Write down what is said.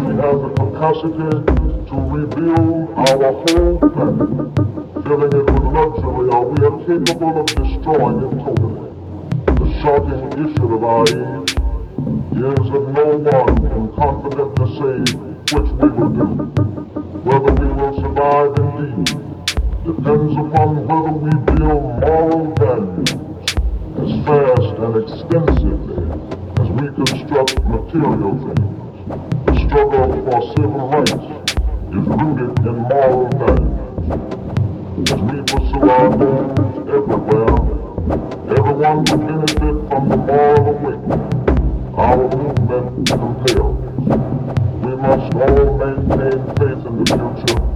we have the capacity to rebuild our whole planet, filling it with luxury. Are we capable of destroying it totally? The shocking issue that I is that no one can confidently say which we will do. Whether we will survive indeed depends upon whether we build moral values as fast and extensively as we construct material things. The struggle for civil rights is rooted in moral values. As we pursue our goals everywhere, everyone will benefit from the moral awakening our movement compels. We must all maintain faith in the future